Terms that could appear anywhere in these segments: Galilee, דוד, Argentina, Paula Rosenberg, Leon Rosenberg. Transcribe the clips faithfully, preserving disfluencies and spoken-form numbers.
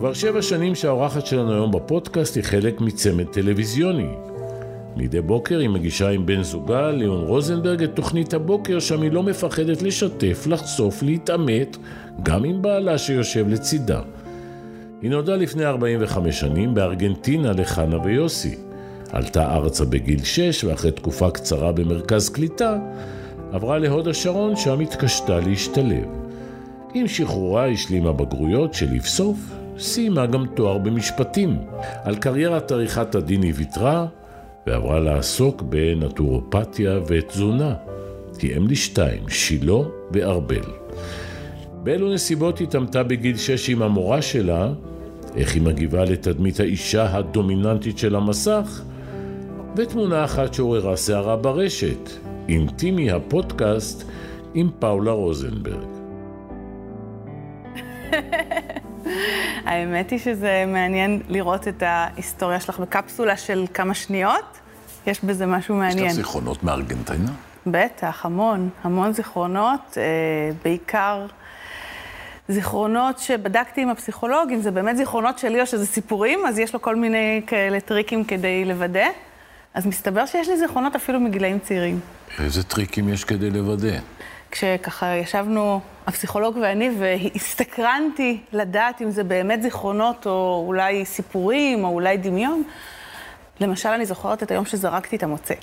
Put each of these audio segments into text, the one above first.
כבר שבע שנים שהאורחת שלנו היום בפודקאסט היא חלק מצמד טלוויזיוני. מדי בוקר היא מגישה עם בן זוגה, ליאון רוזנברג, את תוכנית הבוקר, שם היא לא מפחדת לשתף, לחשוף, להתאמת, גם עם בעלה שיושב לצידה. היא נולדה לפני ארבעים וחמש שנים בארגנטינה לחנה ויוסי. עלתה ארצה בגיל שש ואחרי תקופה קצרה במרכז קליטה, עברה להוד השרון שם התקשתה להשתלב. עם שחרורה השלימה בגרויות שלבסוף, סיימה גם תואר במשפטים. על קריירת עריכת הדין היא ויתרה ועברה לעסוק בנטורופתיה ותזונה. היא אם לשתיים, שילה וארבל. באלו נסיבות היא תמתה בגיל שש עם המורה שלה, איך היא מגיבה לתדמית האישה הדומיננטית של המסך, ותמונה אחת שעוררה שערה ברשת, אינטימי הפודקאסט עם פאולה רוזנברג. האמת היא שזה מעניין לראות את ההיסטוריה שלך בקפסולה של כמה שניות, יש בזה משהו מעניין. יש לך זיכרונות מארגנטינה? בטח, המון, המון זיכרונות, בעיקר זיכרונות שבדקתי עם הפסיכולוג, אם זה באמת זיכרונות שלי או שזה סיפורים, אז יש לו כל מיני כאלה טריקים כדי לוודא. אז מסתבר שיש לי זיכרונות אפילו מגילאים צעירים. איזה טריקים יש כדי לוודא? כשככה ישבנו, הפסיכולוג ואני, והסתקרנתי לדעת אם זה באמת זיכרונות או אולי סיפורים או אולי דמיון. למשל, אני זוכרת את היום שזרקתי את המוצץ.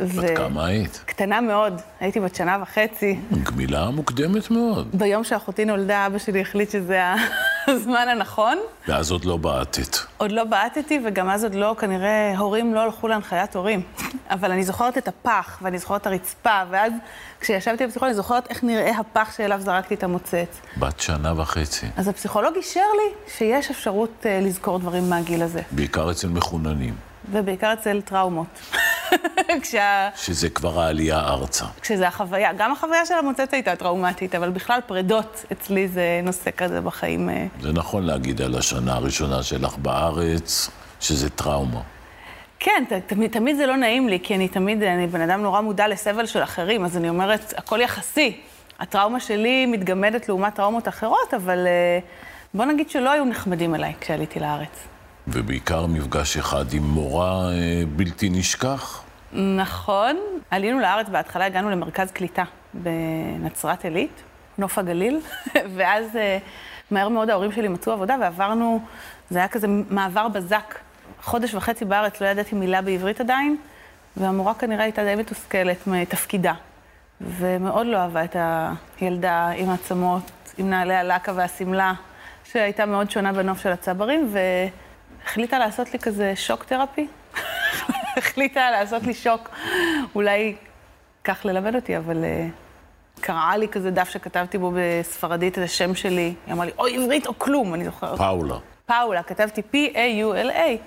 בת כמה היית? קטנה מאוד, הייתי בת שנה וחצי. גמילה מוקדמת מאוד. ביום שאחותי נולדה, אבא שלי החליט שזה הזמן הנכון. ואז עוד לא בעטת. עוד לא בעטתי, וגם אז עוד לא, כנראה, הורים לא הלכו להנחיית הורים. אבל אני זוכרת את הפח, ואני זוכרת את הרצפה, ואז כשישבתי בפסיכולוג, אני זוכרת איך נראה הפח שאליו זרקתי את המוצץ. בת שנה וחצי. אז הפסיכולוג אישר לי שיש אפשרות לזכור דברים מהגיל הזה. בעיקר אצל מחוננים. ובעיקר אצל טראומות. כשה... שזה כבר העלייה ארצה. כשזה החוויה, גם החוויה של המוצאת הייתה טראומטית, אבל בכלל פרדות אצלי זה נושא כזה בחיים. זה נכון להגיד על השנה הראשונה שלך בארץ, שזה טראומה. כן, תמיד, תמיד זה לא נעים לי, כי אני תמיד, אני בן אדם נורא מודע לסבל של אחרים, אז אני אומרת, הכל יחסי. הטראומה שלי מתגמדת לעומת טראומות אחרות, אבל בוא נגיד שלא היו נחמדים אליי כשעליתי לארץ. ובעיקר מפגש אחד עם מורה בלתי נשכח. נכון. עלינו לארץ, בהתחלה הגענו למרכז קליטה בנצרת עילית, נוף הגליל, ואז מהר מאוד ההורים שלי מצאו עבודה ועברנו, זה היה כזה מעבר בזק. חודש וחצי בארץ לא ידעתי מילה בעברית עדיין, והמורה כנראה הייתה די מתוסכלת מתפקידה, ומאוד לא אהבה את הילדה עם העצמות, עם נעלי הלקה והסמלה, שהייתה מאוד שונה בנוף של הצברים, ו... החליטה לעשות לי כזה שוק תרפי. החליטה לעשות לי שוק. אולי כך ללמד אותי, אבל uh, קראה לי כזה דף שכתבתי בו בספרדית את השם שלי. היא אמרה לי, או עברית או כלום, אני זוכרת. פאולה. פאולה, כתבתי פי איי יו אל איי.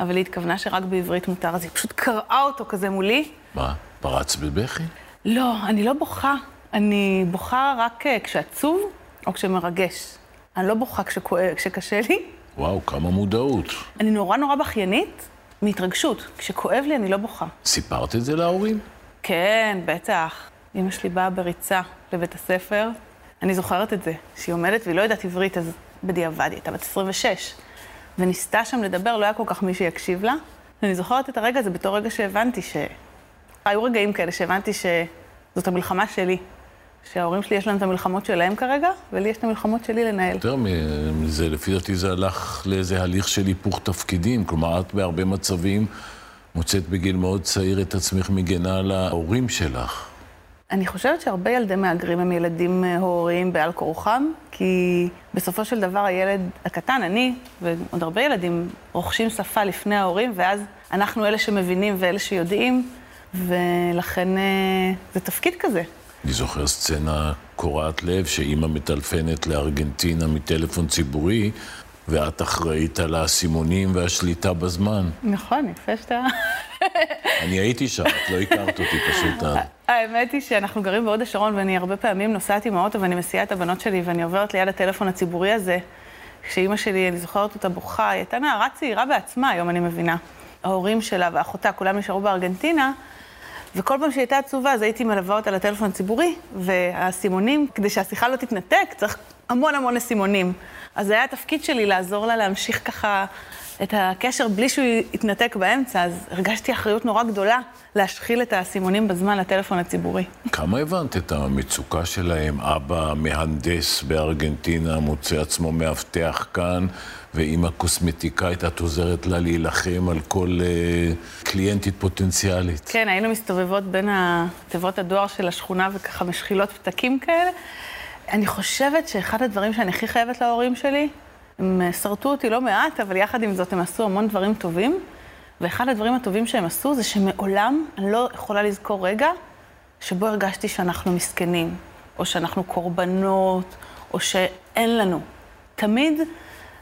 אבל היא התכוונה שרק בעברית מותר, אז היא פשוט קראה אותו כזה מולי. מה? פרץ בבכי? לא, אני לא בוכה. אני בוכה רק uh, כשעצוב או כשמרגש. אני לא בוכה כשכואב, כשקשה לי. וואו, כמה מודעות. אני נורא נורא בכיינית מהתרגשות. כשכואב לי, אני לא בוכה. סיפרת את זה להורים? כן, בטח. אמא שלי באה בריצה לבית הספר. אני זוכרת את זה. שהיא עומדת והיא לא יודעת עברית, אז בדיעבד היא הייתה בת עשרים ושש. וניסתה שם לדבר, לא היה כל כך מי שיקשיב לה. אני זוכרת את הרגע הזה בתור רגע שהבנתי ש... היו רגעים כאלה שהבנתי שזאת המלחמה שלי. שההורים שלי יש להם את המלחמות שלהם כרגע, ולי יש את המלחמות שלי לנהל. יותר מזה, לפי דעתי זה הלך לאיזה הליך של היפוך תפקידים, כלומר, את בהרבה מצבים מוצאת בגיל מאוד צעיר את עצמך מגנה להורים שלך. אני חושבת שהרבה ילדי מהגרים הם ילדים הוריים בעל כורחם, כי בסופו של דבר הילד הקטן, אני, ועוד הרבה ילדים רוכשים שפה לפני ההורים, ואז אנחנו אלה שמבינים ואלה שיודעים, ולכן זה תפקיד כזה. אני זוכר סצנה קורעת לב שאימא מטלפנת לארגנטינה מטלפון ציבורי, ואת אחראית על הסימונים והשליטה בזמן. נכון, יפה שאתה... אני הייתי שם, את לא הכרת אותי פשוט. האמת היא שאנחנו גרים בהוד השרון, ואני הרבה פעמים נוסעת עם האוטו, ואני מסיעה את הבנות שלי, ואני עוברת ליד הטלפון הציבורי הזה, כשאימא שלי, אני זוכרת אותה בוכה, היא הייתה נערה צעירה בעצמה, היום אני מבינה. ההורים שלה ואחותה, כולם נשארו בארגנטינה, וכל פעם שהייתה עצובה, אז הייתי מלווה אותה לטלפון ציבורי, והסימונים, כדי שהשיחה לא תתנתק, צריך המון המון לסימונים. אז זה היה התפקיד שלי לעזור לה להמשיך ככה את הקשר בלי שהוא יתנתק באמצע, אז הרגשתי אחריות נורא גדולה להשחיל את הסימונים בזמן לטלפון הציבורי. כמה הבנת את המצוקה שלהם? אבא מהנדס בארגנטינה, מוצא עצמו מאבטח כאן, ואמא קוסמטיקאית, את עוזרת לה להילחם על כל uh, קליינטית פוטנציאלית. כן, היינו מסתובבות בין תיבות הדואר של השכונה וככה משחילות פתקים כאלה. אני חושבת שאחד הדברים שאני הכי חייבת להורים שלי, הם שרטו אותי לא מעט, אבל יחד עם זאת הם עשו המון דברים טובים, ואחד הדברים הטובים שהם עשו זה שמעולם אני לא יכולה לזכור רגע שבו הרגשתי שאנחנו מסכנים, או שאנחנו קורבנות, או שאין לנו. תמיד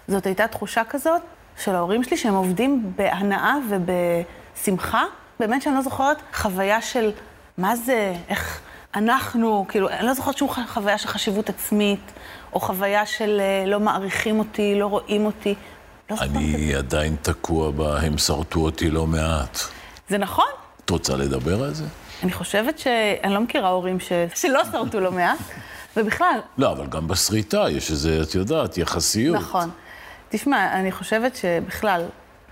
זאת הייתה תחושה כזאת של ההורים שלי שהם עובדים בהנאה ובשמחה. באמת שאני לא זוכרת חוויה של מה זה, איך אנחנו, כאילו, אני לא זוכרת שום חוויה של חשיבות עצמית, או חוויה של לא מעריכים אותי, לא רואים אותי. לא אני עדיין תקוע בה, הם שרטו אותי לא מעט. זה נכון? את רוצה לדבר על זה? אני חושבת שאני לא מכירה הורים ש... שלא שרטו לא מעט, ובכלל... לא, אבל גם בסריטה יש איזה, את יודעת, יחסיות. נכון. תשמע, אני חושבת שבכלל,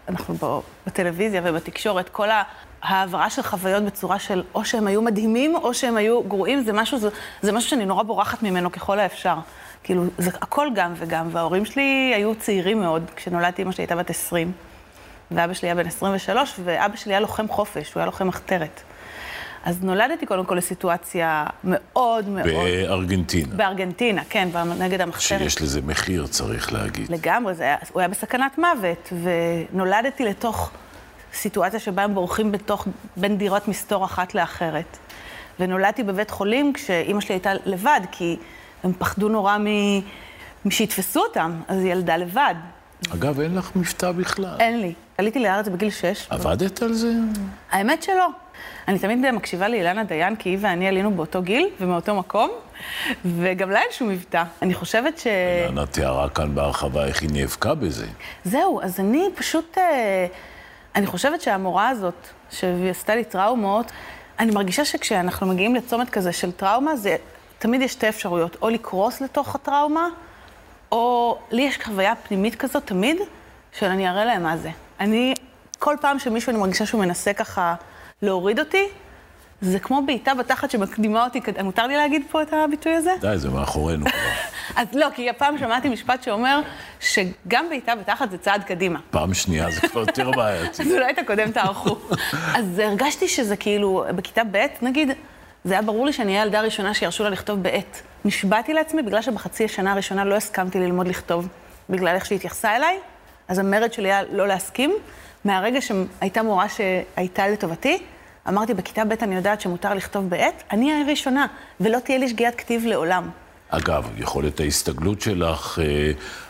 אנחנו בו, בטלוויזיה ובתקשורת, כל ה... העברה של חוויות בצורה של או שהם היו מדהימים או שהם היו גרועים, זה משהו, זה, זה משהו שאני נורא בורחת ממנו ככל האפשר. כאילו, זה הכל גם וגם, וההורים שלי היו צעירים מאוד, כשנולדתי אמא שלי הייתה בת עשרים, ואבא שלי היה בן עשרים ושלוש, ואבא שלי היה לוחם חופש, הוא היה לוחם מחתרת. אז נולדתי קודם כל לסיטואציה מאוד מאוד... בארגנטינה. בארגנטינה, כן, נגד המחתרת. שיש לזה מחיר, צריך להגיד. לגמרי, זה היה, הוא היה בסכנת מוות, ונולדתי לתוך... סיטואציה שבה הם בורחים בתוך, בין דירות מסתור אחת לאחרת. ונולדתי בבית חולים כשאימא שלי הייתה לבד, כי הם פחדו נורא מ... משיתפסו אותם, אז היא ילדה לבד. אגב, אין לך מבטא בכלל. אין לי. עליתי לארץ בגיל שש. עבדת ו... על זה? האמת שלא. אני תמיד מקשיבה לאילנה דיין, כי היא ואני עלינו באותו גיל ומאותו מקום, וגם לה אין שום מבטא. אני חושבת ש... אילנה תיארה כאן בהרחבה איך היא נאבקה בזה. זהו, אז אני פשוט... אני חושבת שהמורה הזאת, שעשתה לי טראומות, אני מרגישה שכשאנחנו מגיעים לצומת כזה של טראומה, זה, תמיד יש שתי אפשרויות, או לקרוס לתוך הטראומה, או לי יש חוויה פנימית כזאת תמיד, שאני אראה להם מה זה. אני, כל פעם שמישהו אני מרגישה שהוא מנסה ככה להוריד אותי, זה כמו בעיטה בתחת שמקדימה אותי, מותר לי להגיד פה את הביטוי הזה? די, זה מאחורינו. אז לא, כי הפעם שמעתי משפט שאומר שגם בעיטה בתחת זה צעד קדימה. פעם שנייה, זה כבר יותר בעייתי. אז אולי את הקודם תערכו. אז הרגשתי שזה כאילו, בכיתה ב', נגיד, זה היה ברור לי שאני אהיה ילדה ראשונה שירשו לה לכתוב בעת. נשבעתי לעצמי בגלל שבחצי השנה הראשונה לא הסכמתי ללמוד לכתוב, בגלל איך שהיא התייחסה אליי, אז המרד שלי היה לא להסכים. מהרגע שהייתה מורה שהייתה לטובתי, אמרתי, בכיתה ב' אני יודעת שמותר לכתוב בעת, אני אהיה ראשונה, ולא תהיה לי שגיאת כתיב לעולם. אגב, יכולת ההסתגלות שלך,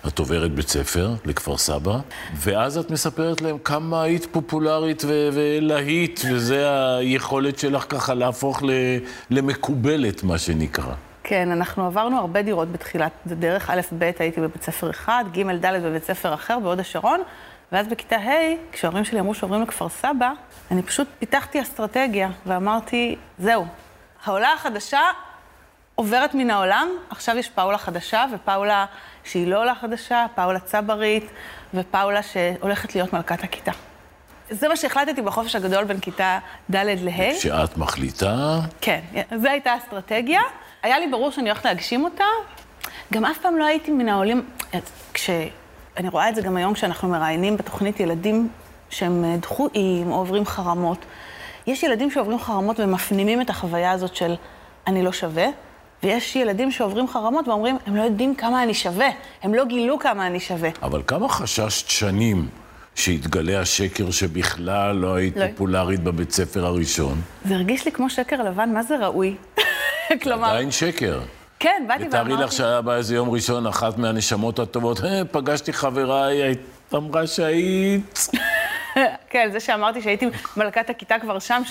את עוברת בית ספר לכפר סבא, ואז את מספרת להם כמה היית פופולרית ו- ולהיט, וזה היכולת שלך ככה להפוך ל- למקובלת, מה שנקרא. כן, אנחנו עברנו הרבה דירות בתחילת דרך. א' ב' הייתי בבית ספר אחד, ג' ד' בבית ספר אחר, בהוד השרון, ואז בכיתה ה', כשההורים שלי אמרו שעוברים לכפר סבא, אני פשוט פיתחתי אסטרטגיה, ואמרתי, זהו, העולה החדשה עוברת מן העולם, עכשיו יש פאולה חדשה, ופאולה שהיא לא עולה חדשה, פאולה צברית, ופאולה שהולכת להיות מלכת הכיתה. זה מה שהחלטתי בחופש הגדול בין כיתה ד' לה'. כשאת מחליטה? כן, זו הייתה אסטרטגיה. היה לי ברור שאני הולכת להגשים אותה. גם אף פעם לא הייתי מן העולים, כש... אני רואה את זה גם היום כשאנחנו מראיינים בתוכנית ילדים שהם דחויים או עוברים חרמות. יש ילדים שעוברים חרמות ומפנימים את החוויה הזאת של אני לא שווה, ויש ילדים שעוברים חרמות ואומרים, הם לא יודעים כמה אני שווה, הם לא גילו כמה אני שווה. אבל כמה חששת שנים שהתגלה השקר שבכלל לא היית לא. פופולרית בבית ספר הראשון? זה הרגיש לי כמו שקר לבן, מה זה ראוי? כלומר... עדיין שקר. כן, באתי ואמרתי. ותארי לך שהיה בא איזה יום ראשון, אחת מהנשמות הטובות, פגשתי חבריי, אמרה שהיית. כן, זה שאמרתי שהייתי מלכת הכיתה כבר שם,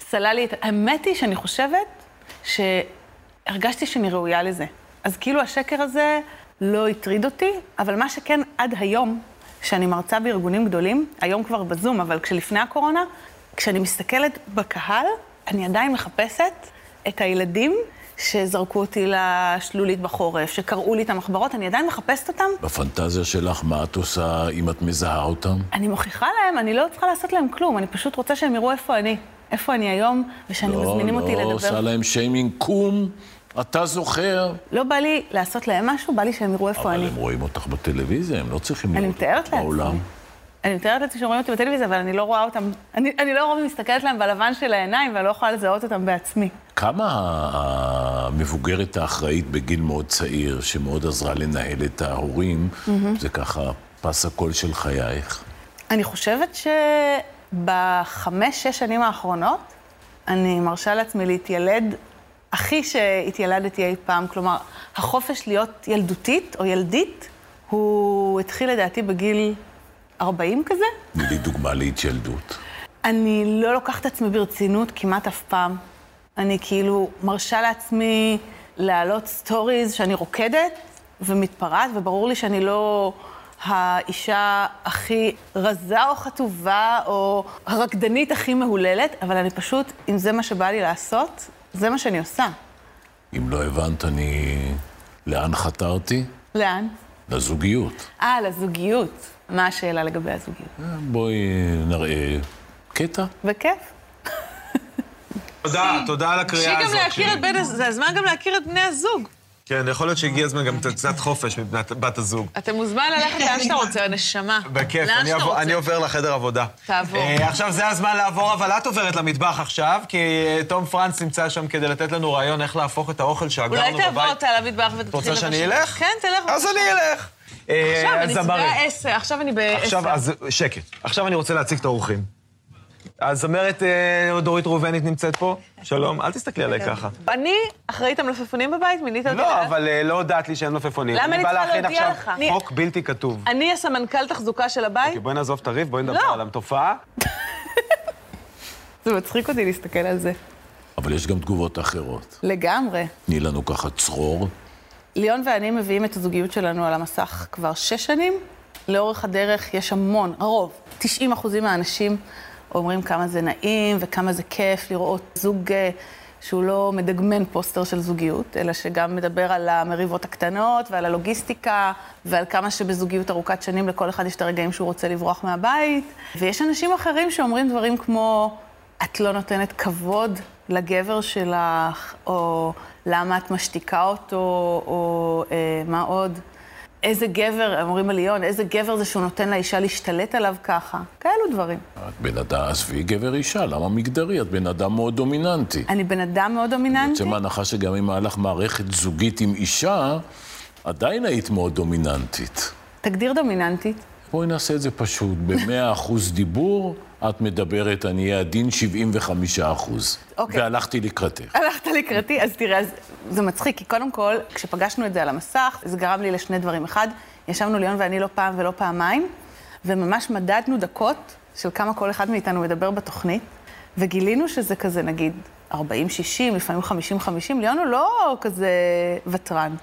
שסלה לי את... האמת היא שאני חושבת שהרגשתי שאני ראויה לזה. אז כאילו השקר הזה לא הטריד אותי, אבל מה שכן עד היום, שאני מרצה בארגונים גדולים, היום כבר בזום, אבל כשלפני הקורונה, כשאני מסתכלת בקהל, אני עדיין מחפשת את הילדים, שזרקו אותי לשלולית בחורף, שקראו לי את המחברות, אני עדיין מחפשת אותם. בפנטזיה שלך, מה את עושה אם את מזהה אותם? אני מוכיחה להם, אני לא צריכה לעשות להם כלום, אני פשוט רוצה שהם יראו איפה אני, איפה אני היום, ושאני מזמינים אותי לדבר. לא, לא, עושה להם שיימינג קום, אתה זוכר. לא בא לי לעשות להם משהו, בא לי שהם יראו איפה אני. אבל הם רואים אותך בטלוויזיה, הם לא צריכים לראות אותך בעולם. אני מתארת לעצמי שרואים אותי בטלוויזיה, אבל אני לא רואה אותם, אני, אני לא רואה מסתכלת להם בלבן של העיניים, ואני לא יכולה לזהות אותם בעצמי. כמה המבוגרת האחראית בגיל מאוד צעיר, שמאוד עזרה לנהל את ההורים, mm-hmm. זה ככה פס הקול של חייך? אני חושבת שבחמש, שש שנים האחרונות, אני מרשה לעצמי להתיילד הכי שהתיילדתי אי פעם. כלומר, החופש להיות ילדותית או ילדית, הוא התחיל לדעתי בגיל ארבעים כזה. תני דוגמה להתילדות. אני לא לוקחת עצמי ברצינות כמעט אף פעם. אני כאילו מרשה לעצמי להעלות סטוריז שאני רוקדת ומתפרעת, וברור לי שאני לא האישה הכי רזה או חטובה או הרקדנית הכי מהוללת, אבל אני פשוט, אם זה מה שבא לי לעשות, זה מה שאני עושה. אם לא הבנת, אני... לאן חתרתי? לאן? לזוגיות. אה, לזוגיות. מה השאלה לגבי הזוגיות? בואי נראה קטע. בכיף. תודה, תודה על הקריאה הזאת. זה הזמן גם להכיר את בני הזוג. כן, יכול להיות שהגיע הזמן גם קצת חופש מבת הזוג. אתה מוזמן ללכת לאן שאתה רוצה, נשמה. בכיף, אני עובר לחדר עבודה. תעבור. עכשיו זה הזמן לעבור, אבל את עוברת למטבח עכשיו, כי תום פרנס נמצא שם כדי לתת לנו רעיון איך להפוך את האוכל שאגרנו בבית. אולי תעבור אותה למטבח ותתחיל לבשל. רוצה שאני אלך? כן, תלך. אז אני אלך. עכשיו אני צבעה עשר, עכשיו אני בעשר. שקט. עכשיו אני רוצה להציג את האורחים. הזמרת דורית רובנית נמצאת פה. שלום, אל תסתכלי עליי ככה. אני אחראית המלפפונים בבית, מילית אותי. לא, אבל לא הודעת לי שהם מלפפונים. למה אני צריכה להודיע לך? חוק בלתי כתוב. אני הסמנכ"ל תחזוקה של הבית. בואי נעזוב את הריב, בואי נדבר על התופעה. זה מצחיק אותי להסתכל על זה. אבל יש גם תגובות אחרות. לגמרי. תני לנו ככה צרור. ליאון ואני מביאים את הזוגיות שלנו על המסך כבר שש שנים. לאורך הדרך יש המון, הרוב, תשעים אחוז מהאנשים אומרים כמה זה נעים וכמה זה כיף לראות זוג שהוא לא מדגמן פוסטר של זוגיות, אלא שגם מדבר על המריבות הקטנות ועל הלוגיסטיקה, ועל כמה שבזוגיות ארוכת שנים לכל אחד יש את הרגעים שהוא רוצה לברוח מהבית. ויש אנשים אחרים שאומרים דברים כמו, את לא נותנת כבוד לגבר שלך, או למה את משתיקה אותו, או אה, מה עוד. איזה גבר, אומרים על ליאון, איזה גבר זה שהוא נותן לאישה להשתלט עליו ככה. כאלו דברים. את בן אדם, עזבי גבר אישה, למה מגדרי? את בן אדם מאוד דומיננטי. אני בן אדם מאוד דומיננטי? אני רוצה מהנחה שגם אם הלך מערכת זוגית עם אישה, עדיין היית מאוד דומיננטית. תגדיר דומיננטית. בואי נעשה את זה פשוט, ב-מאה אחוז דיבור, את מדברת, אני אהיה עדין שבעים וחמישה אחוז. אוקיי. והלכתי לקראתך. הלכת לקראתי, אז תראה, אז זה מצחיק, כי קודם כל, כשפגשנו את זה על המסך, זה גרם לי לשני דברים. אחד, ישבנו ליאון ואני לא פעם ולא פעמיים, וממש מדדנו דקות של כמה כל אחד מאיתנו מדבר בתוכנית, וגילינו שזה כזה, נגיד, ארבעים שישים, לפעמים חמישים חמישים, ליאון הוא לא כזה וטרן.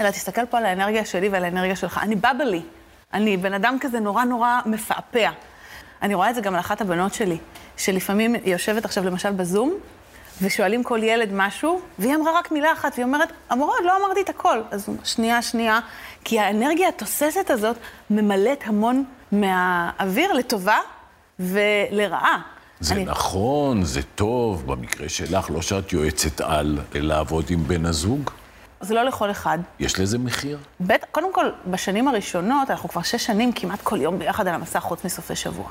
אלא תסתכל פה על האנרגיה שלי ועל האנרגיה שלך. אני בבלי. אני בן אדם כזה נורא נורא מפעפע. אני רואה את זה גם על אחת הבנות שלי, שלפעמים היא יושבת עכשיו למשל בזום, ושואלים כל ילד משהו, והיא אמרה רק מילה אחת, והיא אומרת, המורה, לא אמרתי את הכל. אז שנייה, שנייה, כי האנרגיה התוססת הזאת ממלאת המון מהאוויר לטובה ולרעה. זה אני... נכון, זה טוב, במקרה שלך, לא שאת יועצת על לעבוד עם בן הזוג. זה לא לכל אחד. יש לזה מחיר? בטח, קודם כל, בשנים הראשונות, אנחנו כבר שש שנים כמעט כל יום ביחד על המסע חוץ מסופי שבוע.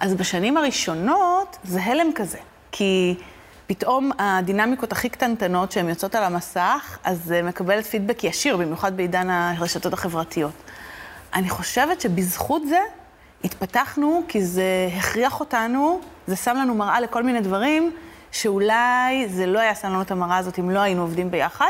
אז בשנים הראשונות זה הלם כזה, כי פתאום הדינמיקות הכי קטנטנות שהן יוצאות על המסך, אז מקבלת פידבק ישיר, במיוחד בעידן הרשתות החברתיות. אני חושבת שבזכות זה התפתחנו, כי זה הכריח אותנו, זה שם לנו מראה לכל מיני דברים, שאולי זה לא היה שם לנו את המראה הזאת אם לא היינו עובדים ביחד,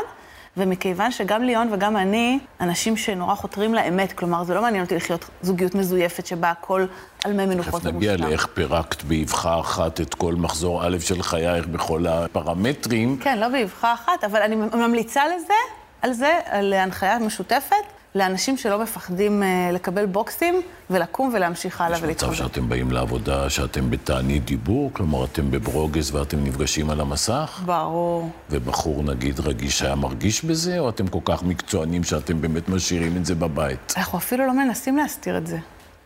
ומכיוון שגם ליאון וגם אני, אנשים שנורא חותרים לאמת, כלומר, זה לא מעניין אותי לחיות זוגיות מזויפת שבה הכל על מי מנוחות ומושלם. נגיע לאיך פירקת באבחה אחת את כל מחזור א' של חייך בכל הפרמטרים. כן, לא באבחה אחת, אבל אני ממליצה לזה, על זה, על הנחיה משותפת, לאנשים שלא מפחדים לקבל בוקסים ולקום ולהמשיך הלאה ולהתחזק. יש מצב שאתם באים לעבודה, שאתם בתענית דיבור, כלומר אתם בברוגז ואתם נפגשים על המסך? ברור. ובחור נגיד רגיש היה מרגיש בזה, או אתם כל כך מקצוענים שאתם באמת משאירים את זה בבית? אנחנו אפילו לא מנסים להסתיר את זה.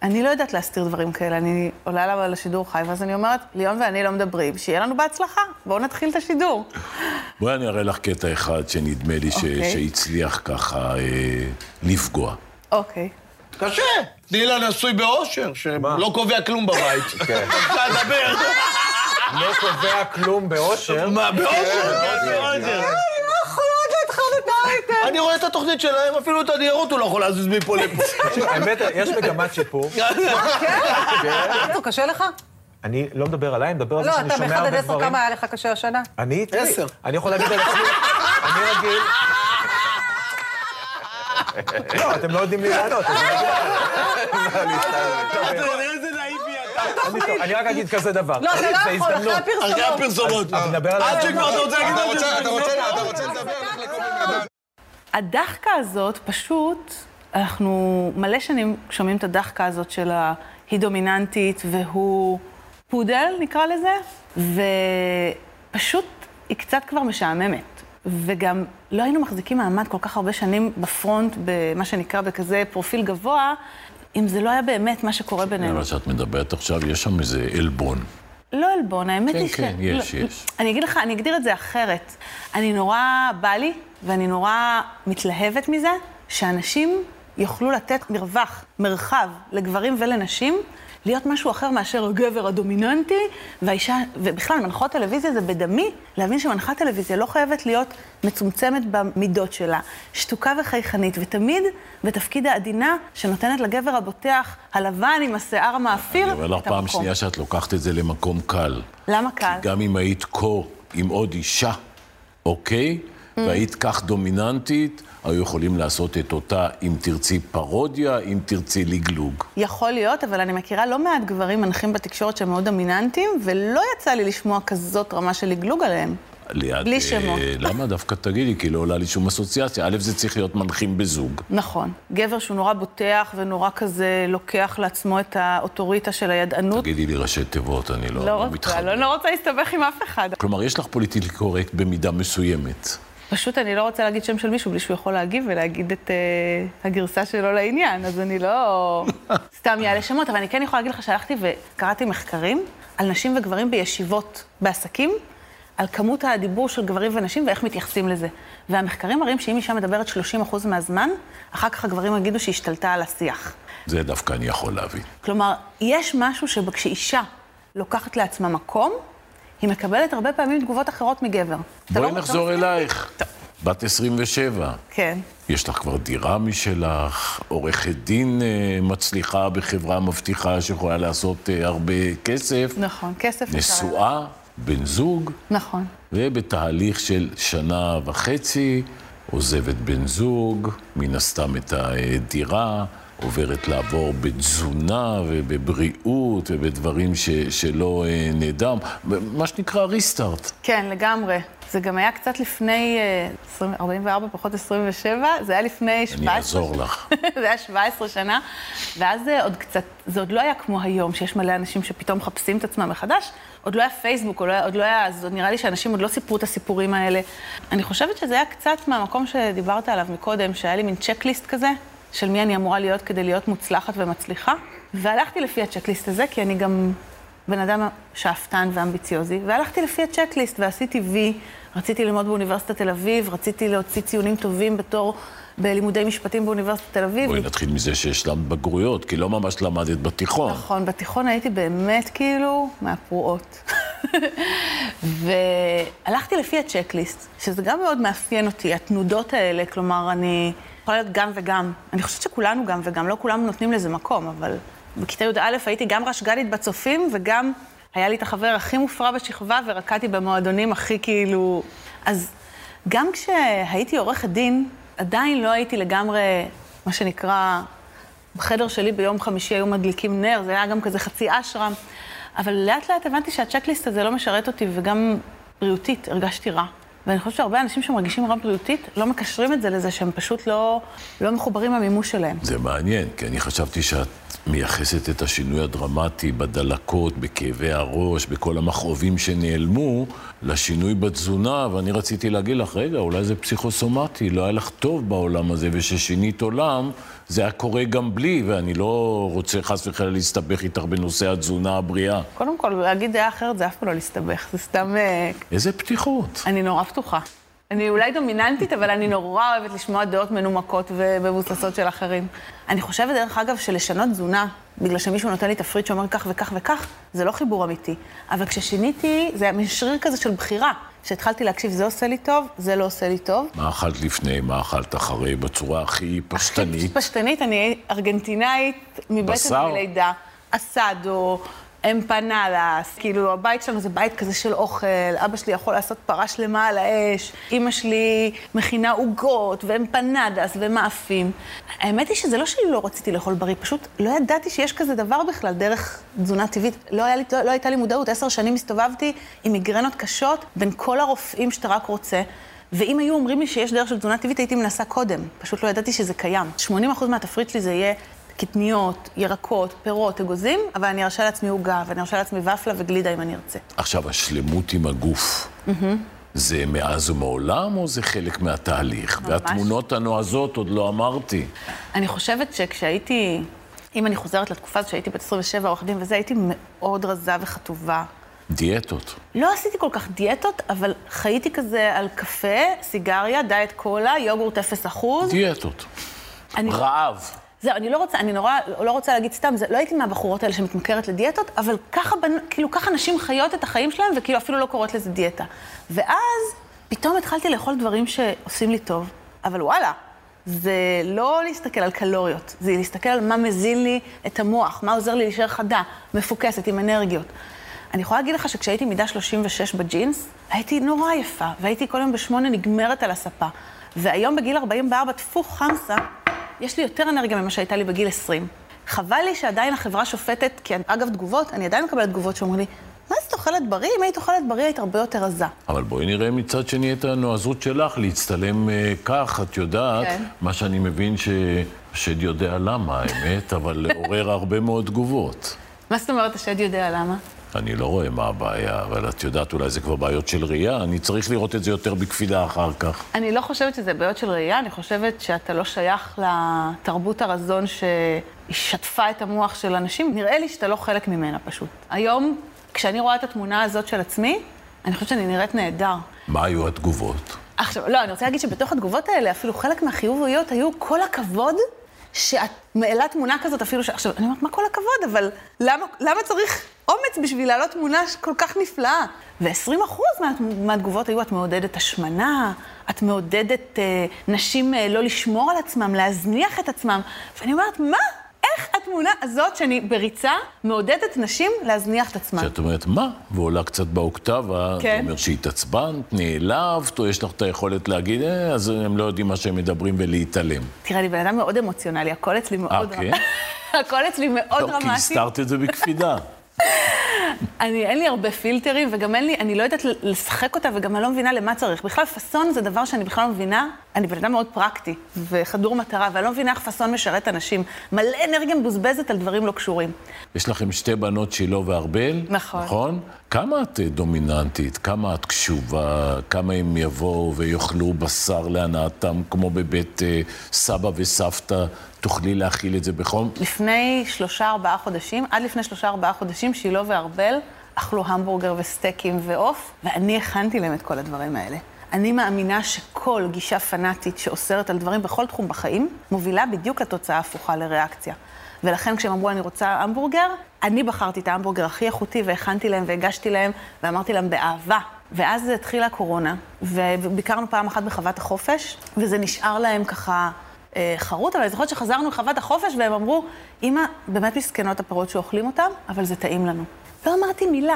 אני לא יודעת להסתיר דברים כאלה, אני עולה לה לשידור חי, ואז אני אומרת, ליאון ואני לא מדברים, שיהיה לנו בהצלחה, בואו נתחיל את השידור. בואי אני אראה לך קטע אחד שנדמה לי שהצליח ככה לפגוע. אוקיי. קשה, תני לה נשוי באושר, שלא קובע כלום בבית. כן. אתה מדבר. לא קובע כלום באושר? מה, באושר? באושר. אני רואה את התוכנית שלהם, אפילו את הדיירות הוא לא יכול להזיז מפה לפה. האמת, יש מגמת שיפור. כן? קשה לך? אני לא מדבר עליי, מדבר על זה שאני שומע הרבה דברים. לא, אתה מאחד עד עשר כמה היה לך קשה השנה? אני? עשר. אני יכול להגיד על עצמי, אני רגיל... לא, אתם לא יודעים לי לענות. אני רק אגיד כזה דבר. לא, זה לא יכול, אחרי הפרסומות. אחרי הפרסומות. עד שכבר אתה רוצה להגיד על זה. אתה רוצה לדבר. הדחקה הזאת, פשוט, אנחנו מלא שנים שומעים את הדחקה הזאת של היא דומיננטית והוא פודל, נקרא לזה, ופשוט היא קצת כבר משעממת. וגם לא היינו מחזיקים מעמד כל כך הרבה שנים בפרונט, במה שנקרא בכזה פרופיל גבוה, אם זה לא היה באמת מה שקורה בינינו. אבל שאת מדברת עכשיו, יש שם איזה אלבון. לא אלבון, האמת היא ש... כן, כן, יש, יש. אני אגיד לך, אני אגדיר את זה אחרת. אני נורא בא לי, ואני נורא מתלהבת מזה, שאנשים יוכלו לתת מרווח, מרחב, לגברים ולנשים, להיות משהו אחר מאשר הגבר הדומיננטי, והאישה, ובכלל, מנחות טלוויזיה זה בדמי, להבין שמנחה טלוויזיה לא חייבת להיות מצומצמת במידות שלה, שתוקה וחייכנית, ותמיד בתפקיד העדינה שנותנת לגבר הבוטח, הלבן עם השיער המאפיר, את המקום. אני אומר לך פעם שנייה שאת לוקחת את זה למקום קל. למה קל? כי גם אם היית קור עם עוד אישה, אוקיי? והיית כך דומיננטית, היו יכולים לעשות את אותה, אם תרצי פרודיה, אם תרצי לגלוג. יכול להיות, אבל אני מכירה לא מעט גברים מנחים בתקשורת שהם מאוד דומיננטיים, ולא יצא לי לשמוע כזאת רמה של לגלוג עליהם. ליד, בלי שמות. אה, למה דווקא תגידי? כי לא עולה לי שום אסוציאציה. א', זה צריך להיות מנחים בזוג. נכון. גבר שהוא נורא בוטח ונורא כזה לוקח לעצמו את האוטוריטה של הידענות. תגידי לי ראשי תיבות, אני לא, לא, לא מתחבר. לא, לא רוצה להסתבך עם אף אחד. כלומר, יש לך פוליטיקלי קורקט במידה מסוימת. פשוט אני לא רוצה להגיד שם של מישהו בלי שהוא יכול להגיב ולהגיד את uh, הגרסה שלו לעניין, אז אני לא סתם יעלה שמות, אבל אני כן יכולה להגיד לך שהלכתי וקראתי מחקרים על נשים וגברים בישיבות בעסקים, על כמות הדיבור של גברים ונשים ואיך מתייחסים לזה. והמחקרים מראים שאם אישה מדברת שלושים אחוז מהזמן, אחר כך הגברים יגידו שהיא השתלטה על השיח. זה דווקא אני יכול להבין. כלומר, יש משהו שכשאישה לוקחת לעצמה מקום, היא מקבלת הרבה פעמים תגובות אחרות מגבר. בואי נחזור אלייך. בת עשרים ושבע. כן. יש לך כבר דירה משלך, עורכת דין מצליחה בחברה מבטיחה שיכולה לעשות הרבה כסף. נכון, כסף. נשואה, בן זוג. נכון. ובתהליך של שנה וחצי, עוזבת בן זוג, מן הסתם את הדירה, עוברת לעבור בתזונה ובבריאות ובדברים ש, שלא נדם, מה שנקרא ריסטארט. כן, לגמרי. זה גם היה קצת לפני ארבעים וארבע פחות עשרים ושבע, זה היה לפני שבע עשרה... אני אעזור לך. זה היה שבע עשרה שנה, ואז זה עוד קצת... זה עוד לא היה כמו היום, שיש מלא אנשים שפתאום מחפשים את עצמם מחדש. עוד לא היה פייסבוק, עוד לא היה... עוד לא היה אז נראה לי שאנשים עוד לא סיפרו את הסיפורים האלה. אני חושבת שזה היה קצת מהמקום שדיברת עליו מקודם, שהיה לי מין צ'קליסט כזה. של מי אני אמורה להיות כדי להיות מוצלחת ומצליחה. והלכתי לפי הצ'קליסט הזה, כי אני גם בן אדם שאפתן ואמביציוזי, והלכתי לפי הצ'קליסט ועשיתי וי, רציתי ללמוד באוניברסיטת תל אביב, רציתי להוציא ציונים טובים בתור בלימודי משפטים באוניברסיטת תל אביב. בואי נתחיל מזה שהשלמת בגרויות, כי לא ממש למדת בתיכון. נכון, בתיכון הייתי באמת כאילו מהפרועות. והלכתי לפי הצ'קליסט, שזה גם מאוד מאפיין אותי, התנודות האלה, כלומר אני... יכולה להיות גם וגם. אני חושבת שכולנו גם וגם, לא כולם נותנים לזה מקום, אבל בכיתה י' א' הייתי גם רשגלית בצופים, וגם היה לי את החבר הכי מופרע בשכבה, ורקעתי במועדונים הכי כאילו... אז גם כשהייתי עורכת דין, עדיין לא הייתי לגמרי, מה שנקרא, בחדר שלי ביום חמישי היו מדליקים נר, זה היה גם כזה חצי אשרם, אבל לאט לאט הבנתי שהצ'קליסט הזה לא משרת אותי, וגם בריאותית הרגשתי רע. ואני חושבת שהרבה אנשים שמרגישים רע בריאותית לא מקשרים את זה לזה שהם פשוט לא, לא מחוברים למימוש שלהם. זה מעניין, כי אני חשבתי שאת מייחסת את השינוי הדרמטי בדלקות, בכאבי הראש, בכל המכאובים שנעלמו, לשינוי בתזונה, ואני רציתי להגיד לך, רגע, אולי זה פסיכוסומטי, לא היה לך טוב בעולם הזה, וששינית עולם, זה היה קורה גם בלי, ואני לא רוצה חס וחלילה להסתבך איתך בנושא התזונה הבריאה. קודם כל, להגיד דעה אחרת זה אף פעם לא להסתבך, זה סתם... איזה פתיחות. אני נורא פתוחה. אני אולי דומיננטית, אבל אני נורא אוהבת לשמוע דעות מנומקות ומבוססות של אחרים. אני חושבת, דרך אגב, שלשנות תזונה, בגלל שמישהו נותן לי תפריט שאומר כך וכך וכך, זה לא חיבור אמיתי. אבל כששיניתי, זה משריר כזה של בחירה. כשהתחלתי להקשיב, זה עושה לי טוב, זה לא עושה לי טוב. מה אכלת לפני, מה אכלת אחרי, בצורה הכי פשטנית? הכי פשטנית, אני ארגנטינאית מבטן מלידה. אסדו, אמפנדס, כאילו הבית שלנו זה בית כזה של אוכל, אבא שלי יכול לעשות פרה שלמה על האש, אמא שלי מכינה עוגות ואמפנדס ומאפים. האמת היא שזה לא שאני לא רציתי לאכול בריא, פשוט לא ידעתי שיש כזה דבר בכלל דרך תזונה טבעית. לא, היה לי, לא, לא הייתה לי מודעות, עשר שנים הסתובבתי עם מיגרנות קשות בין כל הרופאים שאתה רק רוצה. ואם היו אומרים לי שיש דרך של תזונה טבעית הייתי מנסה קודם, פשוט לא ידעתי שזה קיים. שמונים אחוז מהתפריט שלי זה יהיה... קטניות, ירקות, פירות, אגוזים, אבל אני ארשה לעצמי עוגה, ואני ארשה לעצמי ופלה וגלידה אם אני ארצה. עכשיו, השלמות עם הגוף, זה מאז ומעולם או זה חלק מהתהליך? והתמונות הנועזות עוד לא אמרתי. אני חושבת שכשהייתי, אם אני חוזרת לתקופה הזאת שהייתי בת עשרים ושבע עורכים וזה, הייתי מאוד רזה וחטובה. דיאטות. לא עשיתי כל כך דיאטות, אבל חייתי כזה על קפה, סיגריה, דיאט קולה, יוגורט אפס אחוז. דיאטות. רעב. זהו, אני לא רוצה, אני נורא, לא רוצה להגיד סתם, זה, לא הייתי מהבחורות האלה שמתמכרת לדיאטות, אבל ככה, כאילו, ככה נשים חיות את החיים שלהם, וכאילו אפילו לא קוראות לזה דיאטה. ואז פתאום התחלתי לאכול דברים שעושים לי טוב, אבל וואלה, זה לא להסתכל על קלוריות, זה להסתכל על מה מזין לי את המוח, מה עוזר לי להישאר חדה, מפוקסת, עם אנרגיות. אני יכולה להגיד לך שכשהייתי מידה שלושים ושש בג'ינס, הייתי נורא יפה, והייתי כל יום בשמונה נגמרת על הספה. והיום בגיל ארבעים וארבע, תפוך חמסה, יש לי יותר אנרגיה ממה שהייתה לי בגיל עשרים. חבל לי שעדיין החברה שופטת, כי אגב תגובות, אני עדיין מקבלת תגובות שאומרים לי, מה זאת אוכלת בריא? אם היית אוכלת בריא, היית הרבה יותר רזה. אבל בואי נראה מצד שני את הנועזות שלך, להצטלם כך, את יודעת, מה שאני מבין ששד יודע למה, האמת, אבל עורר הרבה מאוד תגובות. מה זאת אומרת, השד יודע למה? אני לא רואה מה הבעיה, אבל את יודעת, אולי זה כבר בעיות של ראייה, אני צריך לראות את זה יותר בקפידה אחר כך. אני לא חושבת שזה בעיות של ראייה, אני חושבת שאתה לא שייך לתרבות הרזון ששטפה את המוח של אנשים. נראה לי שאתה לא חלק ממנה פשוט. היום, כשאני רואה את התמונה הזאת של עצמי, אני חושבת שאני נראית נהדר. מה היו התגובות? עכשיו, לא, אני רוצה להגיד שבתוך התגובות האלה, אפילו חלק מהחיוביות היו כל הכבוד, שאת מעלה תמונה כזאת אפילו ש... עכשיו, אני אומרת, מה כל הכבוד? אבל למה, למה צריך אומץ בשביל להעלות תמונה כל כך נפלאה? ו-עשרים אחוז מה, מהתגובות היו, את מעודדת השמנה, את מעודדת אה, נשים אה, לא לשמור על עצמם, להזניח את עצמם. ואני אומרת, מה? איך התמונה הזאת שאני בריצה מעודדת נשים להזניח את עצמם? שאת אומרת, מה? ועולה קצת באוקטבה, כן. זאת אומרת שהתעצבנת, נעלבת, או יש לך את היכולת להגיד, אה, אז הם לא יודעים מה שהם מדברים ולהתעלם. תראה לי, בן אדם מאוד אמוציונלי, הכל אצלי מאוד רמטי. הכל אצלי מאוד רמטי. טוב, כי הסתרת את זה בקפידה. אני, אין לי הרבה פילטרים, וגם אין לי, אני לא יודעת לשחק אותה, וגם אני לא מבינה למה צריך. בכלל, פסון זה דבר שאני בכלל לא מבינה. אני בן אדם מאוד פרקטי, וחדור מטרה, ואני לא מבינה איך פסון משרת אנשים. מלא אנרגיה מבוזבזת על דברים לא קשורים. יש לכם שתי בנות, שילה וארבל, נכון. נכון? כמה את דומיננטית, כמה את קשובה, כמה הם יבואו ויאכלו בשר להנאתם, כמו בבית סבא וסבתא, תוכלי להכיל את זה בחום? לפני שלושה, ארבעה חודשים, עד לפני שלושה, ארבעה חודשים, שילה וארבל אכלו המבורגר וסטייקים ואוף, ואני הכנתי להם את כל הדברים האלה. אני מאמינה שכל גישה פנאטית שאוסרת על דברים בכל תחום בחיים, מובילה בדיוק לתוצאה הפוכה לריאקציה. ולכן כשהם אמרו אני רוצה המבורגר, אני בחרתי את ההמבורגר הכי איכותי והכנתי להם והגשתי להם ואמרתי להם באהבה. ואז התחילה הקורונה, וביקרנו פעם אחת בחוות החופש, וזה נשאר להם ככה אה, חרוט, אבל אני זוכרת שחזרנו לחוות החופש והם אמרו, אמא, באמת מסכנות הפירות שאוכלים אותם, אבל זה טעים לנו. לא אמרתי מילה.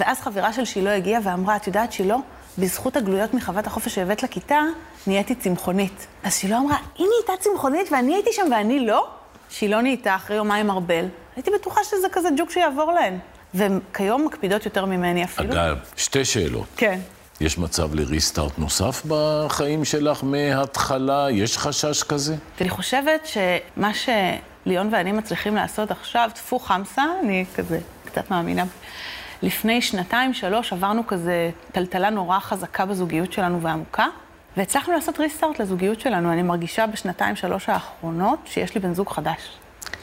ואז חברה של שילה הגיעה ואמרה, את יודעת שילה? בזכות הגלויות מחוות החופש שהבאת לכיתה, נהייתי צמחונית. אז שילה אמרה, היא נהייתה צמחונית ואני הייתי שם ואני לא? שילה נהייתה אחרי יומיים ארבל. הייתי בטוחה שזה כזה ג'וק שיעבור להן. והן כיום מקפידות יותר ממני אפילו. אגב, שתי שאלות. כן. יש מצב לריסטארט נוסף בחיים שלך מההתחלה? יש חשש כזה? ואני חושבת שמה שליון ואני מצליחים לעשות עכשיו, תפו חמסה, אני כזה קצת מאמינה. לפני שנתיים, שלוש, עברנו כזה טלטלה נורא חזקה בזוגיות שלנו ועמוקה, והצלחנו לעשות ריסטארט לזוגיות שלנו. אני מרגישה בשנתיים, שלוש האחרונות שיש לי בן זוג חדש.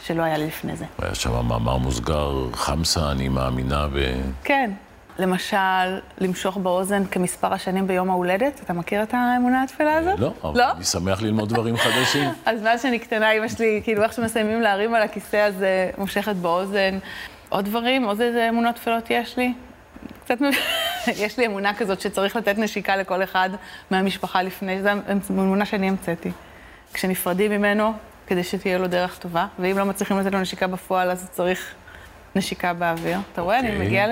שלא היה לי לפני זה. היה שם מאמר מוסגר, חמסה, אני מאמינה ב... כן. למשל, למשוך באוזן כמספר השנים ביום ההולדת. אתה מכיר את האמונה התפלה הזאת? לא, אבל אני שמח ללמוד דברים חדשים. אז מאז שאני קטנה, אמא שלי, כאילו איך שמסיימים להרים על הכיסא הזה, מושכת באוזן. עוד דברים, עוד איזה אמונות תפלות יש לי? קצת... יש לי אמונה כזאת שצריך לתת נשיקה לכל אחד מהמשפחה לפני. זו אמונה שאני המצאתי. כשנפרדים ממנו, כדי שתהיה לו דרך טובה, ואם לא מצליחים לתת לו נשיקה בפועל, אז צריך נשיקה באוויר. אתה רואה, אני מגיעה ל...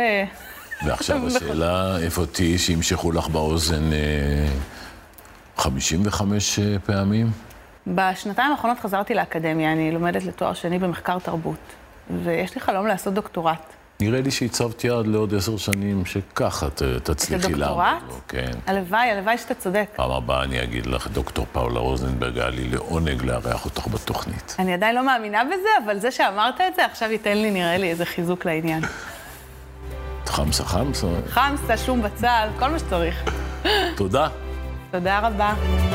ועכשיו השאלה, איפה תהיי שימשכו לך באוזן חמישים וחמש פעמים? בשנתיים האחרונות חזרתי לאקדמיה, אני לומדת לתואר שני במחקר תרבות, ויש לי חלום לעשות דוקטורט. נראה לי שהצבת יד לעוד עשר שנים שככה תצליחי לעמוד לו, כן. הלוואי, הלוואי שאתה צודק. פעם הבאה אני אגיד לך, דוקטור פאולה רוזנברג, היה לי לעונג לארח אותך בתוכנית. אני עדיין לא מאמינה בזה, אבל זה שאמרת את זה, עכשיו ייתן לי, נראה לי, איזה חיזוק לעניין. חמסה, חמסה. חמסה, שום בצל, כל מה שצריך. תודה. תודה רבה.